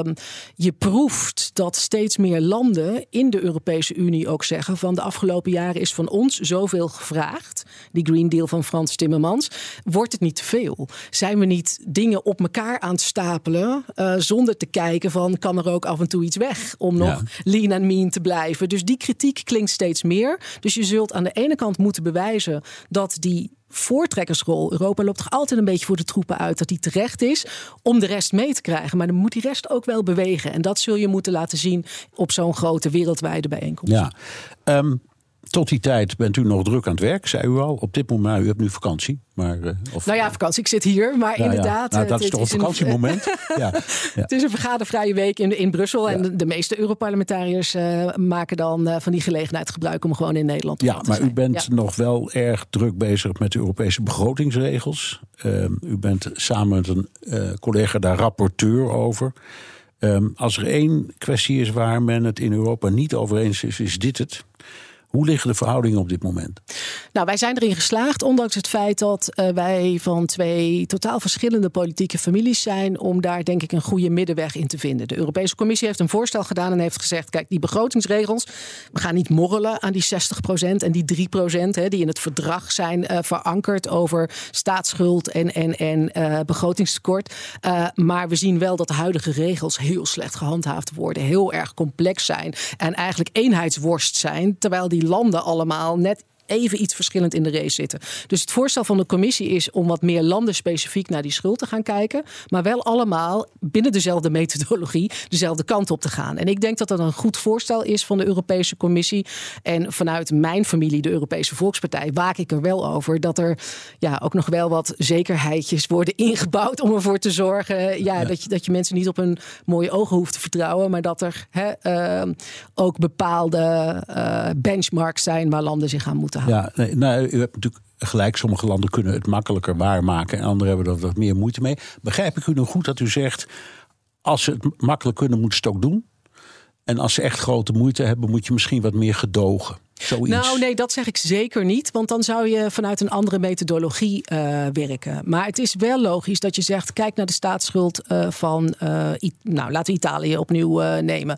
je proeft dat steeds meer landen in de Europese Unie ook zeggen van de afgelopen jaren is van ons zoveel gevraagd. Die Green Deal van Frans Timmermans. Wordt het niet te veel? Zijn we niet dingen op elkaar aan het stapelen uh, zonder te kijken van kan er ook af en toe iets weg om nog ja. lean and mean te blijven? Dus die kritiek klinkt steeds meer. Dus je zult aan de ene kant moeten bewijzen dat die voortrekkersrol. Europa loopt toch altijd een beetje voor de troepen uit dat die terecht is om de rest mee te krijgen. Maar dan moet die rest ook wel bewegen. En dat zul je moeten laten zien op zo'n grote wereldwijde bijeenkomst. Ja. Um, tot die tijd bent u nog druk aan het werk, zei u al. Op dit moment, u hebt nu vakantie. Maar, uh, of, nou ja, vakantie. Ik zit hier, maar nou inderdaad. Ja. Nou, dat is toch is een vakantiemoment. ja. Ja. Het is een vergadervrije week in, in Brussel. Ja. En de, de meeste Europarlementariërs uh, maken dan uh, van die gelegenheid gebruik om gewoon in Nederland te ja, te zijn. Ja, maar u bent ja. nog wel erg druk bezig met de Europese begrotingsregels. Uh, u bent samen met een uh, collega daar rapporteur over. Um, als er één kwestie is waar men het in Europa niet over eens is, is dit het. Hoe liggen de verhoudingen op dit moment? Nou, wij zijn erin geslaagd, ondanks het feit dat uh, wij van twee totaal verschillende politieke families zijn, om daar denk ik een goede middenweg in te vinden. De Europese Commissie heeft een voorstel gedaan en heeft gezegd, kijk, die begrotingsregels, we gaan niet morrelen aan die zestig procent en die drie procent hè, die in het verdrag zijn uh, verankerd over staatsschuld en, en, en uh, begrotingstekort. Uh, maar we zien wel dat de huidige regels heel slecht gehandhaafd worden, heel erg complex zijn en eigenlijk eenheidsworst zijn, terwijl die landen allemaal net even iets verschillend in de race zitten. Dus het voorstel van de commissie is om wat meer landenspecifiek naar die schuld te gaan kijken, maar wel allemaal binnen dezelfde methodologie dezelfde kant op te gaan. En ik denk dat dat een goed voorstel is van de Europese Commissie. En vanuit mijn familie, de Europese Volkspartij, waak ik er wel over dat er ja, ook nog wel wat zekerheidjes worden ingebouwd om ervoor te zorgen ja, ja. Dat je, dat je mensen niet op hun mooie ogen hoeft te vertrouwen, maar dat er hè, uh, ook bepaalde uh, benchmarks zijn waar landen zich aan moeten. Ja, nee, nou, u hebt natuurlijk gelijk. Sommige landen kunnen het makkelijker waarmaken en anderen hebben er wat meer moeite mee. Begrijp ik u nog goed dat u zegt, als ze het makkelijk kunnen, moeten ze het ook doen. En als ze echt grote moeite hebben, moet je misschien wat meer gedogen. Zoiets. Nou, nee, dat zeg ik zeker niet. Want dan zou je vanuit een andere methodologie uh, werken. Maar het is wel logisch dat je zegt, kijk naar de staatsschuld uh, van... Uh, I- nou, laten we Italië opnieuw uh, nemen.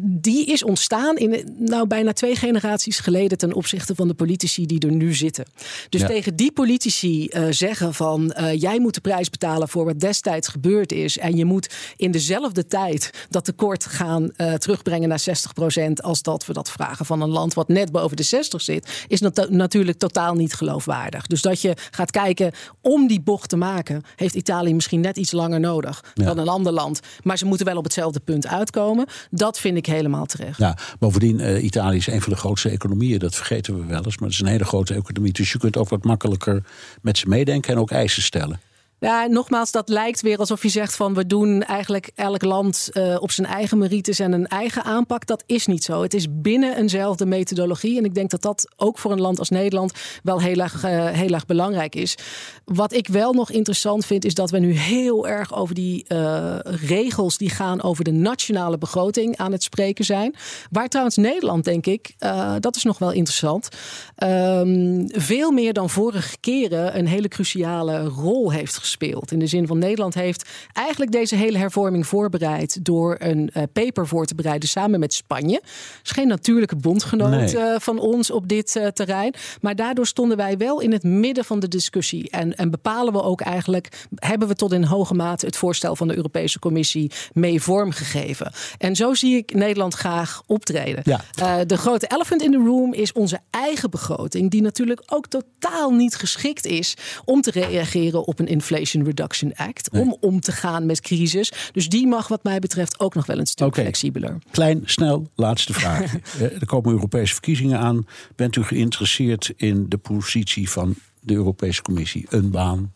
Die is ontstaan in nou bijna twee generaties geleden ten opzichte van de politici die er nu zitten. Dus ja. Tegen die politici uh, zeggen van, Uh, jij moet de prijs betalen voor wat destijds gebeurd is. En je moet in dezelfde tijd dat tekort gaan uh, terugbrengen naar zestig procent... als dat we dat vragen van een land wat net boven de zestig zit, is nat- natuurlijk totaal niet geloofwaardig. Dus dat je gaat kijken om die bocht te maken, heeft Italië misschien net iets langer nodig ja. dan een ander land. Maar ze moeten wel op hetzelfde punt uitkomen. Dat vind ik helemaal terecht. Ja, bovendien, uh, Italië is een van de grootste economieën. Dat vergeten we wel eens. Maar het is een hele grote economie. Dus je kunt ook wat makkelijker met ze meedenken en ook eisen stellen. Ja, nogmaals, dat lijkt weer alsof je zegt van, we doen eigenlijk elk land uh, op zijn eigen merites en een eigen aanpak. Dat is niet zo. Het is binnen eenzelfde methodologie. En ik denk dat dat ook voor een land als Nederland wel heel erg, uh, heel erg belangrijk is. Wat ik wel nog interessant vind, is dat we nu heel erg over die uh, regels die gaan over de nationale begroting aan het spreken zijn. Waar trouwens Nederland, denk ik, uh, dat is nog wel interessant, um, veel meer dan vorige keren een hele cruciale rol heeft gespeeld. Speelt. In de zin van, Nederland heeft eigenlijk deze hele hervorming voorbereid door een uh, paper voor te bereiden samen met Spanje. Dat is geen natuurlijke bondgenoot nee. uh, van ons op dit uh, terrein. Maar daardoor stonden wij wel in het midden van de discussie. En, en bepalen we ook eigenlijk, hebben we tot in hoge mate het voorstel van de Europese Commissie mee vormgegeven. En zo zie ik Nederland graag optreden. Ja. Uh, de grote elephant in the room is onze eigen begroting, die natuurlijk ook totaal niet geschikt is om te reageren op een inflatie. Inflation Reduction Act, nee. om om te gaan met crisis. Dus die mag wat mij betreft ook nog wel een stuk okay. flexibeler. Klein, snel, laatste vraag. Er komen Europese verkiezingen aan. Bent u geïnteresseerd in de positie van de Europese Commissie? Een baan?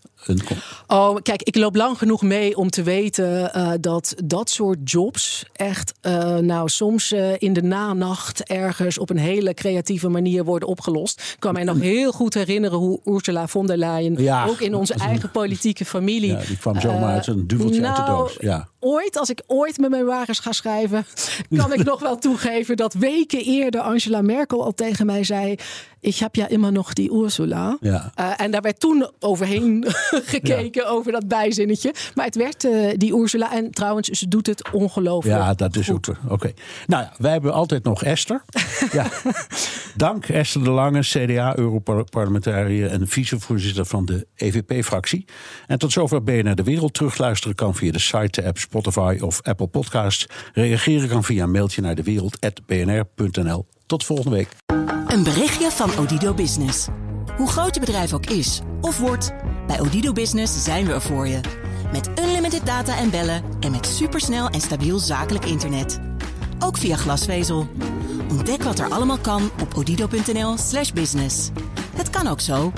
Oh, kijk, ik loop lang genoeg mee om te weten uh, dat dat soort jobs echt uh, nou soms uh, in de nanacht ergens op een hele creatieve manier worden opgelost. Ik kan mij nog heel goed herinneren hoe Ursula von der Leyen, ja, ook in onze eigen een, politieke familie... Ja, die kwam zomaar uh, uit een duveltje nou, uit de doos. Ja. Ooit, als ik ooit met mijn memoires ga schrijven, kan ik nog wel toegeven dat weken eerder Angela Merkel al tegen mij zei, ik heb ja immer nog die Ursula. Ja. Uh, en daar werd toen overheen gekeken ja. over dat bijzinnetje. Maar het werd uh, die Ursula. En trouwens, ze doet het ongelooflijk. Ja, dat is goed. Oké. Okay. Nou ja, wij hebben altijd nog Esther. ja. Dank Esther de Lange, C D A, Europarlementariër en vicevoorzitter van de E V P-fractie. En tot zover B N R De Wereld. Terugluisteren kan via de site, de app Spotify of Apple Podcasts. Reageren kan via een mailtje naar de wereld apenstaartje b n r punt n l. Tot volgende week. Een berichtje van Odido Business. Hoe groot je bedrijf ook is of wordt, bij Odido Business zijn we er voor je. Met unlimited data en bellen en met supersnel en stabiel zakelijk internet. Ook via glasvezel. Ontdek wat er allemaal kan op odido punt n l slash business. Het kan ook zo.